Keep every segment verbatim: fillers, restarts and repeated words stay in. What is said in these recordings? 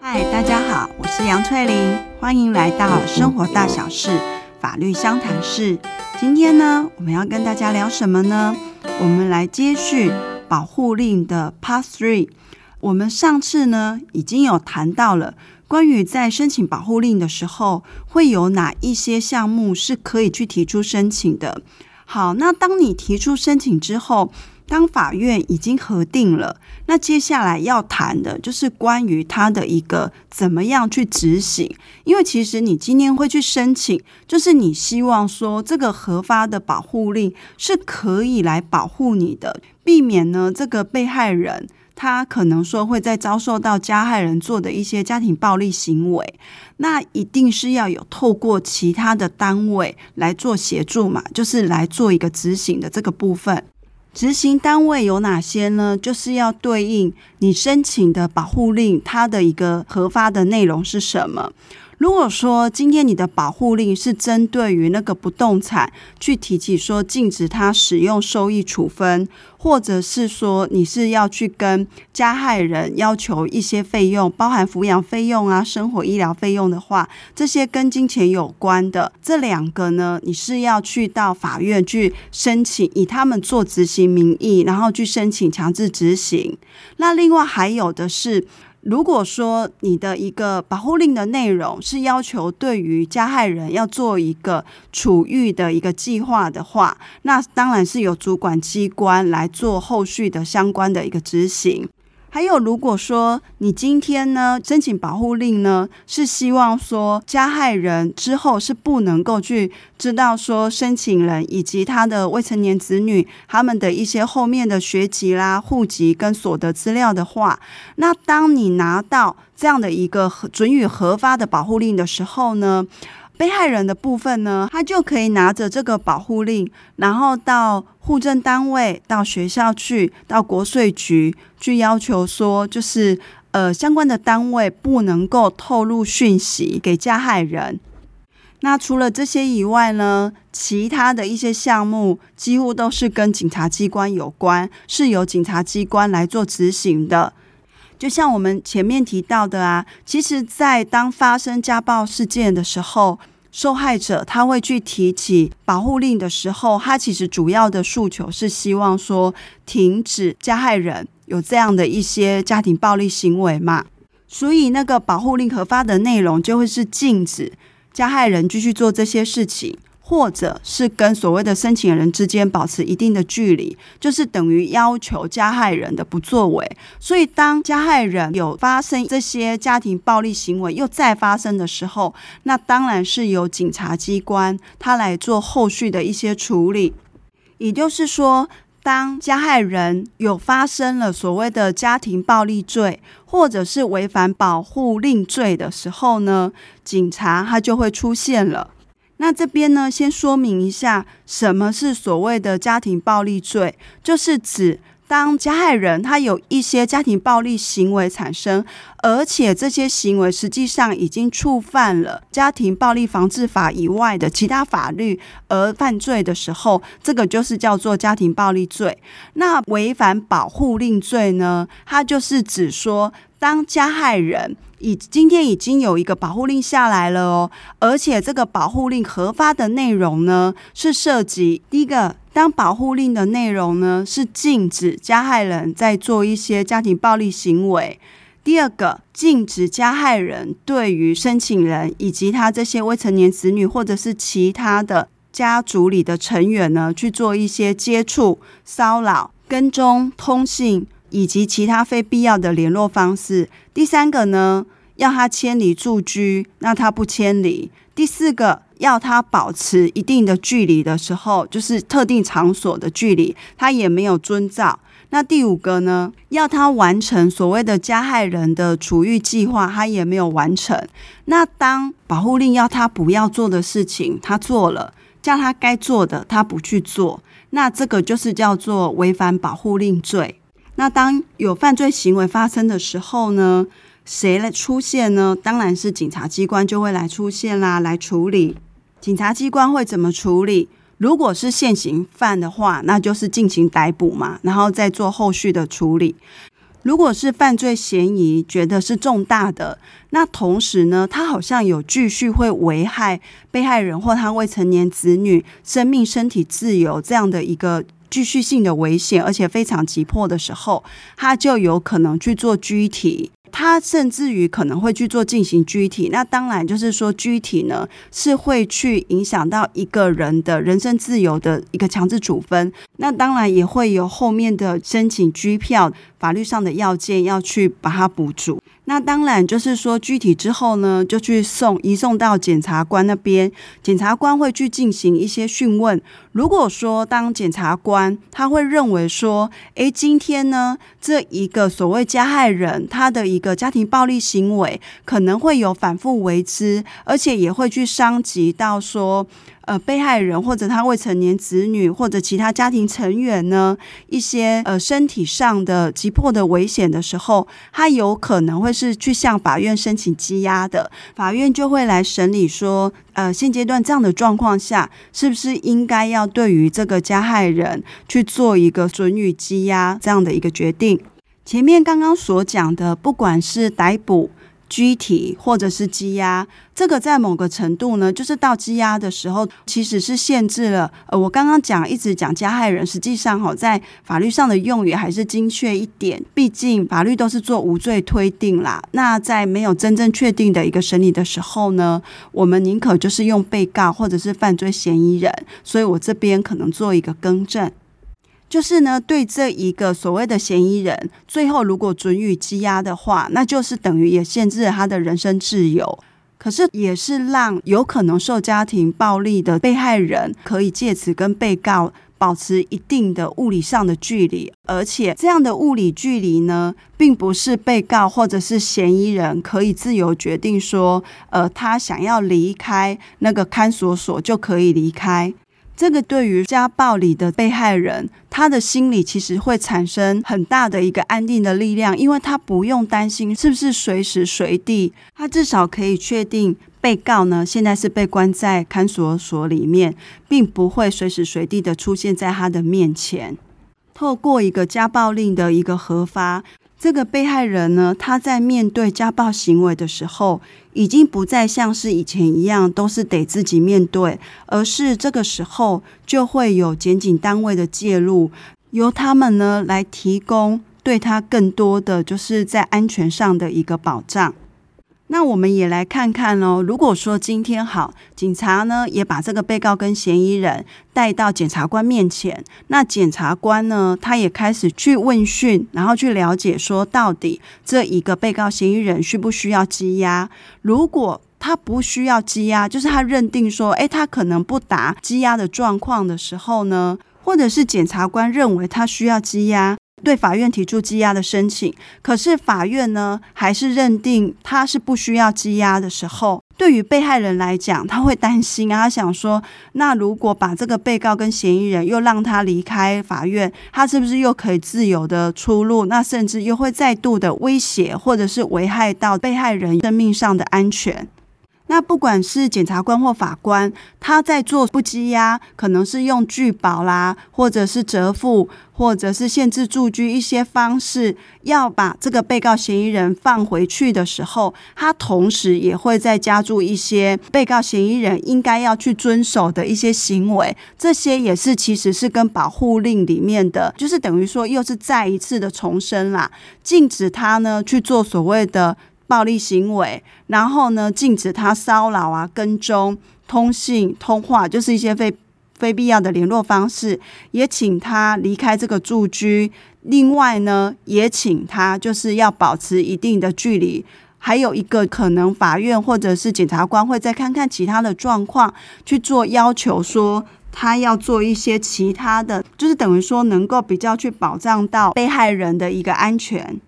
嗨，大家好，我是杨翠玲，欢迎来到生活大小事法律相谈室。今天呢，我们要跟大家聊什么呢？我们来接续保护令的 Part 三。 我们上次呢已经有谈到了关于在申请保护令的时候会有哪一些项目是可以去提出申请的。好，那当你提出申请之后，当法院已经核定了，那接下来要谈的就是关于它的一个怎么样去执行。因为其实你今天会去申请，就是你希望说这个核发的保护令是可以来保护你的，避免呢这个被害人他可能说会在遭受到加害人做的一些家庭暴力行为，那一定是要有透过其他的单位来做协助嘛，就是来做一个执行的这个部分。执行单位有哪些呢？就是要对应你申请的保护令，它的一个核发的内容是什么。如果说今天你的保护令是针对于那个不动产去提起说禁止他使用收益处分，或者是说你是要去跟加害人要求一些费用，包含抚养费用啊、生活医疗费用的话，这些跟金钱有关的，这两个呢你是要去到法院去申请，以他们做执行名义，然后去申请强制执行。那另外还有的是，如果说你的一个保护令的内容是要求对于加害人要做一个处遇的一个计划的话，那当然是由主管机关来做后续的相关的一个执行。还有如果说你今天呢申请保护令呢是希望说加害人之后是不能够去知道说申请人以及他的未成年子女他们的一些后面的学籍啦、户籍跟所得资料的话，那当你拿到这样的一个准予核发的保护令的时候呢，被害人的部分呢他就可以拿着这个保护令，然后到户政单位、到学校去、到国税局去要求说，就是呃相关的单位不能够透露讯息给加害人。那除了这些以外呢，其他的一些项目几乎都是跟警察机关有关，是由警察机关来做执行的。就像我们前面提到的啊，其实在当发生家暴事件的时候，受害者他会去提起保护令的时候，他其实主要的诉求是希望说停止加害人有这样的一些家庭暴力行为嘛，所以那个保护令核发的内容就会是禁止加害人继续做这些事情，或者是跟所谓的申请人之间保持一定的距离，就是等于要求加害人的不作为。所以当加害人有发生这些家庭暴力行为又再发生的时候，那当然是由警察机关他来做后续的一些处理。也就是说，当加害人有发生了所谓的家庭暴力罪或者是违反保护令罪的时候呢，警察他就会出现了。那这边呢，先说明一下什么是所谓的家庭暴力罪，就是指当加害人他有一些家庭暴力行为产生，而且这些行为实际上已经触犯了家庭暴力防治法以外的其他法律而犯罪的时候，这个就是叫做家庭暴力罪。那违反保护令罪呢，它就是指说当加害人已今天已经有一个保护令下来了哦，而且这个保护令核发的内容呢是涉及第一个，当保护令的内容呢是禁止加害人在做一些家庭暴力行为，第二个，禁止加害人对于申请人以及他这些未成年子女或者是其他的家族里的成员呢去做一些接触、骚扰、跟踪、通信以及其他非必要的联络方式，第三个呢要他迁离住居，那他不迁离，第四个要他保持一定的距离的时候，就是特定场所的距离他也没有遵照，那第五个呢要他完成所谓的加害人的处遇计划他也没有完成。那当保护令要他不要做的事情他做了，叫他该做的他不去做，那这个就是叫做违反保护令罪。那当有犯罪行为发生的时候呢，谁来出现呢？当然是警察机关就会来出现啦，来处理。警察机关会怎么处理？如果是现行犯的话，那就是进行逮捕嘛，然后再做后续的处理。如果是犯罪嫌疑觉得是重大的，那同时呢他好像有继续会危害被害人或他未成年子女生命身体自由这样的一个继续性的危险，而且非常急迫的时候，他就有可能去做拘提，他甚至于可能会去做进行拘提。那当然就是说拘提呢是会去影响到一个人的人身自由的一个强制处分，那当然也会有后面的申请拘票法律上的要件要去把它补足。那当然就是说拘提之后呢就去送移送到检察官那边，检察官会去进行一些讯问。如果说当检察官他会认为说诶今天呢这一个所谓加害人他的一个家庭暴力行为可能会有反复为之，而且也会去伤及到说呃，被害人或者他未成年子女或者其他家庭成员呢一些呃身体上的急迫的危险的时候，他有可能会是去向法院申请羁押的，法院就会来审理说呃，现阶段这样的状况下是不是应该要对于这个加害人去做一个准予羁押这样的一个决定。前面刚刚所讲的不管是逮捕拘提或者是羁押，这个在某个程度呢就是到羁押的时候其实是限制了呃，我刚刚讲一直讲加害人，实际上、哦、在法律上的用语还是精确一点，毕竟法律都是做无罪推定啦。那在没有真正确定的一个审理的时候呢，我们宁可就是用被告或者是犯罪嫌疑人，所以我这边可能做一个更正，就是呢对这一个所谓的嫌疑人最后如果准予羁押的话，那就是等于也限制了他的人身自由，可是也是让有可能受家庭暴力的被害人可以借此跟被告保持一定的物理上的距离，而且这样的物理距离呢并不是被告或者是嫌疑人可以自由决定说呃，他想要离开那个看守所就可以离开。这个对于家暴里的被害人，他的心理其实会产生很大的一个安定的力量，因为他不用担心是不是随时随地，他至少可以确定被告呢现在是被关在看守所里面，并不会随时随地的出现在他的面前。透过一个家暴令的一个核发，这个被害人呢他在面对家暴行为的时候已经不再像是以前一样都是得自己面对，而是这个时候就会有检警单位的介入，由他们呢来提供对他更多的就是在安全上的一个保障。那我们也来看看哦，如果说今天好，警察呢也把这个被告跟嫌疑人带到检察官面前，那检察官呢他也开始去问讯，然后去了解说到底这一个被告嫌疑人需不需要羁押。如果他不需要羁押，就是他认定说诶他可能不达羁押的状况的时候呢，或者是检察官认为他需要羁押，对法院提出羁押的申请，可是法院呢还是认定他是不需要羁押的时候，对于被害人来讲他会担心啊，他想说那如果把这个被告跟嫌疑人又让他离开法院，他是不是又可以自由的出入，那甚至又会再度的威胁或者是危害到被害人生命上的安全。那不管是检察官或法官，他在做不羁押可能是用拒保啦，或者是折付，或者是限制住居一些方式要把这个被告嫌疑人放回去的时候，他同时也会再加注一些被告嫌疑人应该要去遵守的一些行为，这些也是其实是跟保护令里面的就是等于说又是再一次的重申啦，禁止他呢去做所谓的暴力行为，然后呢禁止他骚扰啊、跟踪、通信、通话，就是一些非非必要的联络方式，也请他离开这个住居，另外呢也请他就是要保持一定的距离，还有一个可能法院或者是检察官会再看看其他的状况去做要求，说他要做一些其他的，就是等于说能够比较去保障到被害人的一个安全。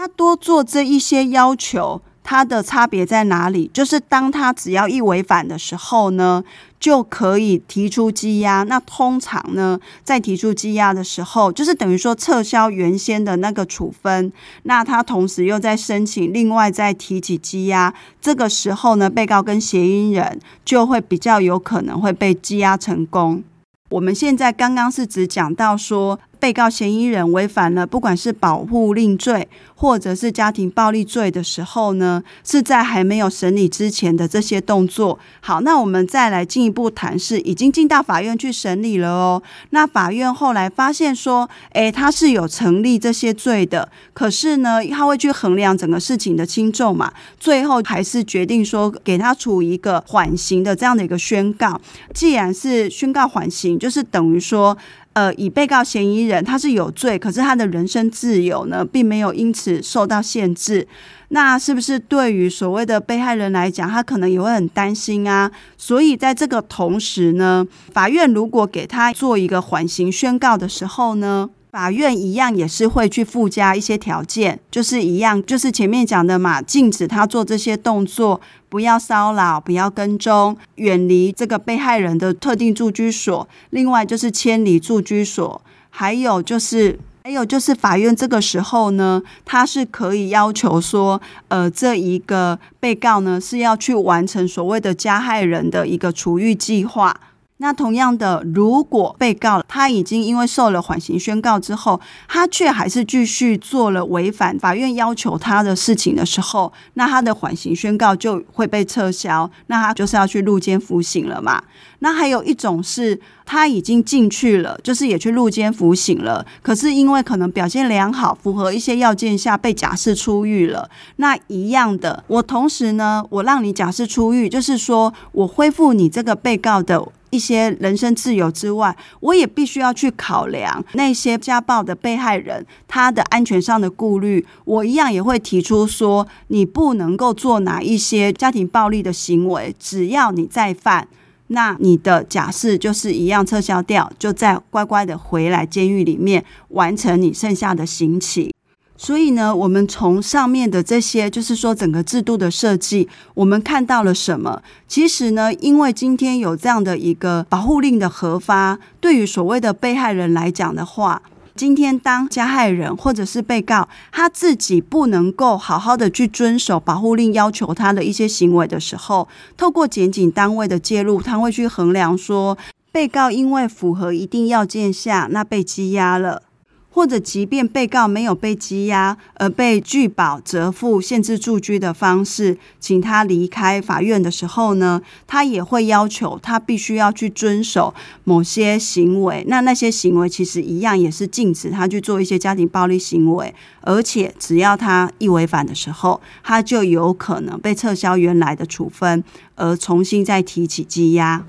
那多做这一些要求，它的差别在哪里？就是当他只要一违反的时候呢，就可以提出羁押。那通常呢，在提出羁押的时候，就是等于说撤销原先的那个处分，那他同时又在申请，另外再提起羁押。这个时候呢，被告跟嫌疑人就会比较有可能会被羁押成功。我们现在刚刚是只讲到说被告嫌疑人违反了不管是保护令罪或者是家庭暴力罪的时候呢，是在还没有审理之前的这些动作。好，那我们再来进一步谈是已经进到法院去审理了哦。那法院后来发现说，诶，他是有成立这些罪的，可是呢，他会去衡量整个事情的轻重嘛，最后还是决定说给他处一个缓刑的这样的一个宣告。既然是宣告缓刑，就是等于说呃，以被告嫌疑人他是有罪，可是他的人身自由呢，并没有因此受到限制。那是不是对于所谓的被害人来讲，他可能也会很担心啊？所以在这个同时呢，法院如果给他做一个缓刑宣告的时候呢，法院一样也是会去附加一些条件，就是一样，就是前面讲的嘛，禁止他做这些动作，不要骚扰，不要跟踪，远离这个被害人的特定住居所，另外就是迁离住居所，还有就是还有就是法院这个时候呢，他是可以要求说呃，这一个被告呢是要去完成所谓的加害人的一个处遇计划。那同样的，如果被告他已经因为受了缓刑宣告之后，他却还是继续做了违反法院要求他的事情的时候，那他的缓刑宣告就会被撤销，那他就是要去入监服刑了嘛。那还有一种是他已经进去了，就是也去入监服刑了，可是因为可能表现良好，符合一些要件下被假释出狱了。那一样的，我同时呢，我让你假释出狱，就是说我恢复你这个被告的一些人身自由之外，我也必须要去考量那些家暴的被害人他的安全上的顾虑，我一样也会提出说，你不能够做哪一些家庭暴力的行为，只要你再犯，那你的假释就是一样撤销掉，就再乖乖的回来监狱里面完成你剩下的刑期。所以呢，我们从上面的这些，就是说整个制度的设计，我们看到了什么？其实呢，因为今天有这样的一个保护令的核发，对于所谓的被害人来讲的话，今天当加害人或者是被告他自己不能够好好的去遵守保护令要求他的一些行为的时候，透过检警单位的介入，他会去衡量说，被告因为符合一定要件下，那被羁押了，或者即便被告没有被羁押，而被拒保、责付、限制住居的方式，请他离开法院的时候呢，他也会要求他必须要去遵守某些行为。那那些行为其实一样也是禁止他去做一些家庭暴力行为，而且只要他一违反的时候，他就有可能被撤销原来的处分，而重新再提起羁押。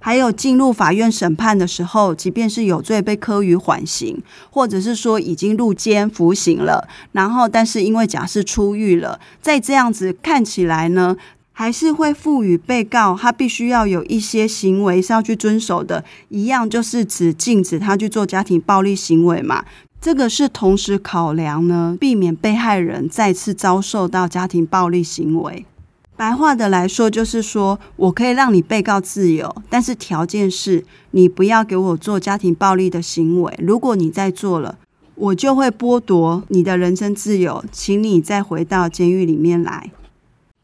还有进入法院审判的时候，即便是有罪被科予缓刑，或者是说已经入监服刑了，然后但是因为假释出狱了，再这样子看起来呢，还是会赋予被告他必须要有一些行为是要去遵守的，一样就是只禁止他去做家庭暴力行为嘛。这个是同时考量呢，避免被害人再次遭受到家庭暴力行为。白话的来说就是说，我可以让你被告自由，但是条件是你不要给我做家庭暴力的行为，如果你再做了，我就会剥夺你的人身自由，请你再回到监狱里面来。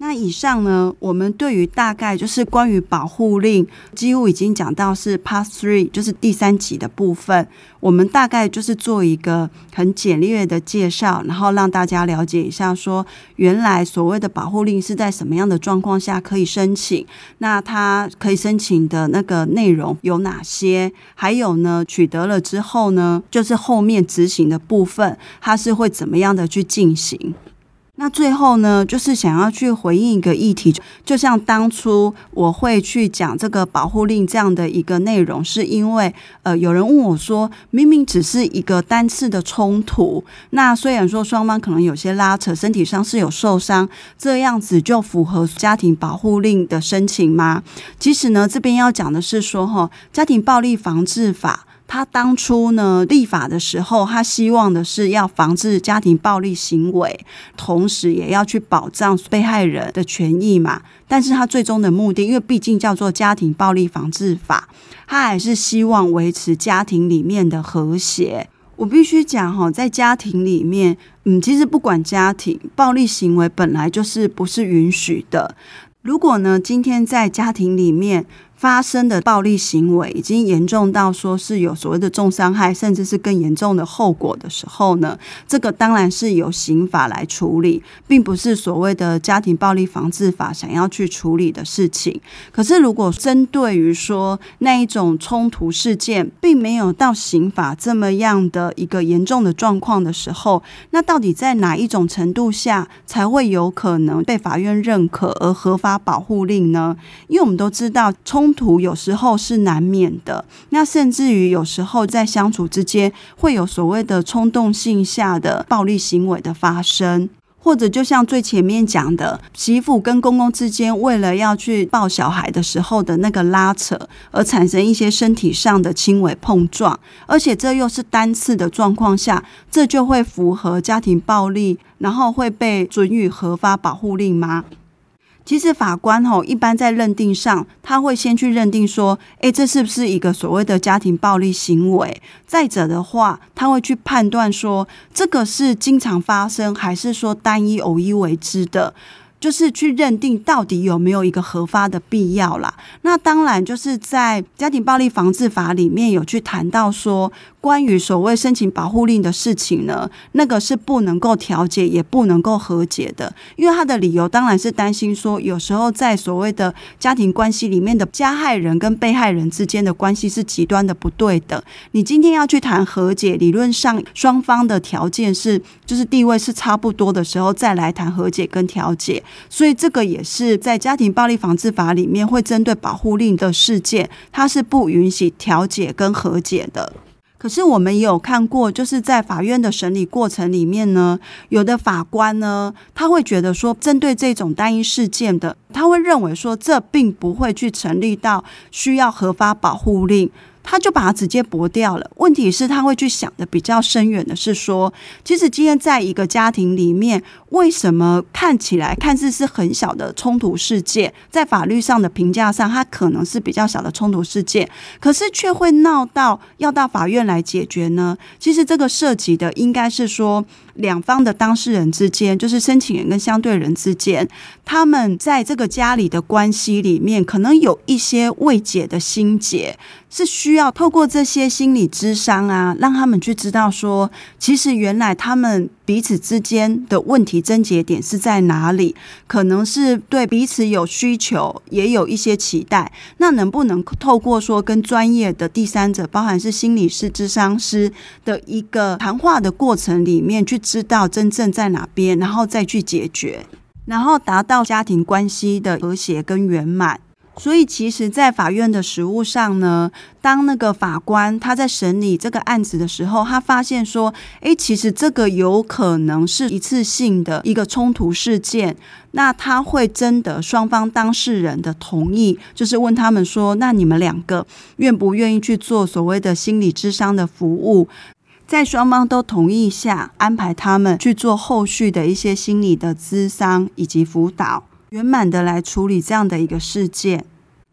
那以上呢，我们对于大概就是关于保护令几乎已经讲到是 Part 三， 就是第三集的部分，我们大概就是做一个很简略的介绍，然后让大家了解一下说，原来所谓的保护令是在什么样的状况下可以申请，那它可以申请的那个内容有哪些，还有呢，取得了之后呢，就是后面执行的部分它是会怎么样的去进行。那最后呢，就是想要去回应一个议题，就像当初我会去讲这个保护令这样的一个内容，是因为呃有人问我说，明明只是一个单次的冲突，那虽然说双方可能有些拉扯，身体上是有受伤，这样子就符合家庭保护令的申请吗？其实呢，这边要讲的是说齁，家庭暴力防治法他当初呢立法的时候，他希望的是要防治家庭暴力行为，同时也要去保障被害人的权益嘛。但是他最终的目的，因为毕竟叫做家庭暴力防治法，他还是希望维持家庭里面的和谐。我必须讲齁，在家庭里面，嗯，其实不管家庭，暴力行为本来就是不是允许的。如果呢，今天在家庭里面发生的暴力行为已经严重到说是有所谓的重伤害，甚至是更严重的后果的时候呢，这个当然是由刑法来处理，并不是所谓的家庭暴力防治法想要去处理的事情。可是如果针对于说那一种冲突事件并没有到刑法这么样的一个严重的状况的时候，那到底在哪一种程度下才会有可能被法院认可而合法保护令呢？因为我们都知道冲冲突有时候是难免的，那甚至于有时候在相处之间会有所谓的冲动性下的暴力行为的发生，或者就像最前面讲的媳妇跟公公之间为了要去抱小孩的时候的那个拉扯而产生一些身体上的轻微碰撞，而且这又是单次的状况下，这就会符合家庭暴力，然后会被准予合法保护令吗？其实法官吼一般在认定上，他会先去认定说，诶，这是不是一个所谓的家庭暴力行为？再者的话，他会去判断说，这个是经常发生，还是说单一偶一为之的？就是去认定到底有没有一个合法的必要啦。那当然就是在家庭暴力防治法里面有去谈到说，关于所谓申请保护令的事情呢，那个是不能够调解也不能够和解的，因为他的理由当然是担心说，有时候在所谓的家庭关系里面的加害人跟被害人之间的关系是极端的不对等，你今天要去谈和解，理论上双方的条件是就是地位是差不多的时候再来谈和解跟调解，所以这个也是在家庭暴力防治法里面会针对保护令的事件，它是不允许调解跟和解的。可是我们也有看过，就是在法院的审理过程里面呢，有的法官呢，他会觉得说，针对这种单一事件的，他会认为说这并不会去成立到需要合法保护令，他就把它直接驳掉了。问题是他会去想的比较深远的是说，其实今天在一个家庭里面，为什么看起来看似是很小的冲突事件，在法律上的评价上它可能是比较小的冲突事件，可是却会闹到要到法院来解决呢？其实这个涉及的应该是说两方的当事人之间，就是申请人跟相对人之间，他们在这个家里的关系里面可能有一些未解的心结，是需要透过这些心理咨商啊，让他们去知道说，其实原来他们彼此之间的问题症结点是在哪里，可能是对彼此有需求，也有一些期待，那能不能透过说跟专业的第三者，包含是心理师、咨商师的一个谈话的过程里面，去知道真正在哪边，然后再去解决，然后达到家庭关系的和谐跟圆满。所以其实在法院的实务上呢，当那个法官他在审理这个案子的时候，他发现说，诶，其实这个有可能是一次性的一个冲突事件，那他会征得双方当事人的同意，就是问他们说，那你们两个愿不愿意去做所谓的心理咨商的服务，在双方都同意下，安排他们去做后续的一些心理的咨商以及辅导，圆满的来处理这样的一个事件。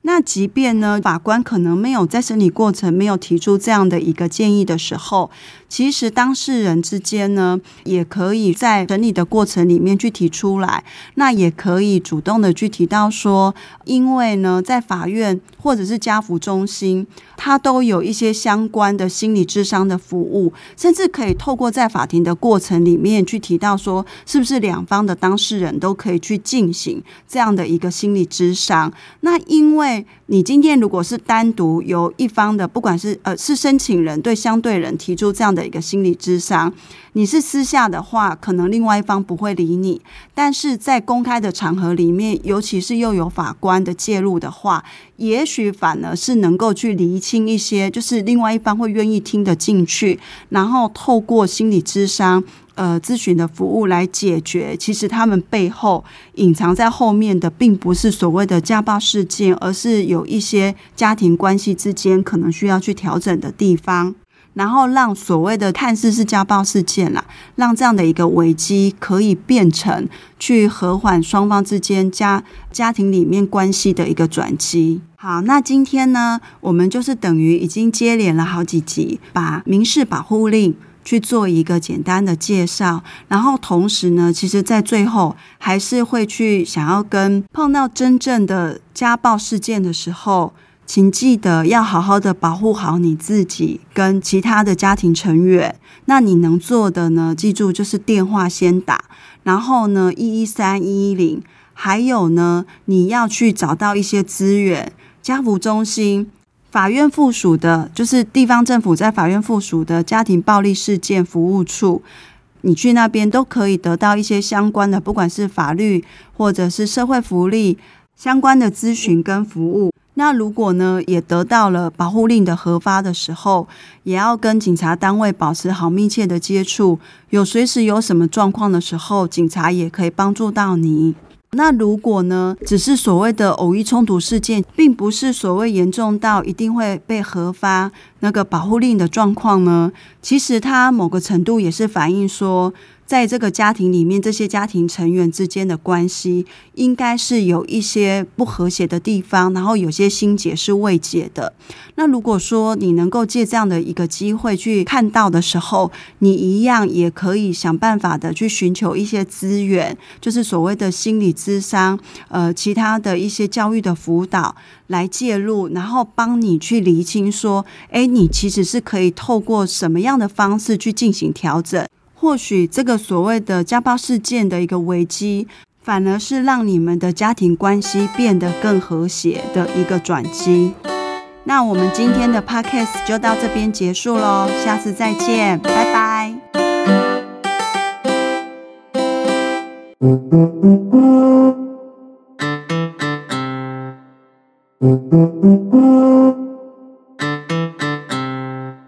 那即便呢，法官可能没有在审理过程没有提出这样的一个建议的时候，其实当事人之间呢，也可以在审理的过程里面去提出来，那也可以主动的去提到说，因为呢，在法院或者是家扶中心，它都有一些相关的心理咨商的服务，甚至可以透过在法庭的过程里面去提到说，是不是两方的当事人都可以去进行这样的一个心理咨商。那因为你今天如果是单独由一方的，不管是呃是申请人对相对人提出这样的一个心理咨商，你是私下的话，可能另外一方不会理你，但是在公开的场合里面，尤其是又有法官的介入的话，也许反而是能够去厘清一些，就是另外一方会愿意听得进去，然后透过心理咨商呃，咨询的服务来解决，其实他们背后隐藏在后面的并不是所谓的家暴事件，而是有一些家庭关系之间可能需要去调整的地方，然后让所谓的看似是家暴事件啦，让这样的一个危机可以变成去和缓双方之间家家庭里面关系的一个转机。好，那今天呢，我们就是等于已经接连了好几集，把民事保护令去做一个简单的介绍，然后同时呢，其实在最后还是会去想要跟碰到真正的家暴事件的时候，请记得要好好的保护好你自己跟其他的家庭成员。那你能做的呢，记住就是电话先打，然后呢一一三、一一零，还有呢你要去找到一些资源，家扶中心、法院附属的，就是地方政府在法院附属的家庭暴力事件服务处，你去那边都可以得到一些相关的，不管是法律或者是社会福利相关的咨询跟服务。那如果呢也得到了保护令的核发的时候，也要跟警察单位保持好密切的接触，有随时有什么状况的时候，警察也可以帮助到你。那如果呢只是所谓的偶一冲突事件，并不是所谓严重到一定会被核发那个保护令的状况呢，其实它某个程度也是反映说，在这个家庭里面，这些家庭成员之间的关系应该是有一些不和谐的地方，然后有些心结是未解的。那如果说你能够借这样的一个机会去看到的时候，你一样也可以想办法的去寻求一些资源，就是所谓的心理咨商、呃、其他的一些教育的辅导来介入，然后帮你去厘清说，诶，你其实是可以透过什么样的方式去进行调整。或许这个所谓的家暴事件的一个危机，反而是让你们的家庭关系变得更和谐的一个转机。那我们今天的 Podcast 就到这边结束咯，下次再见，拜拜。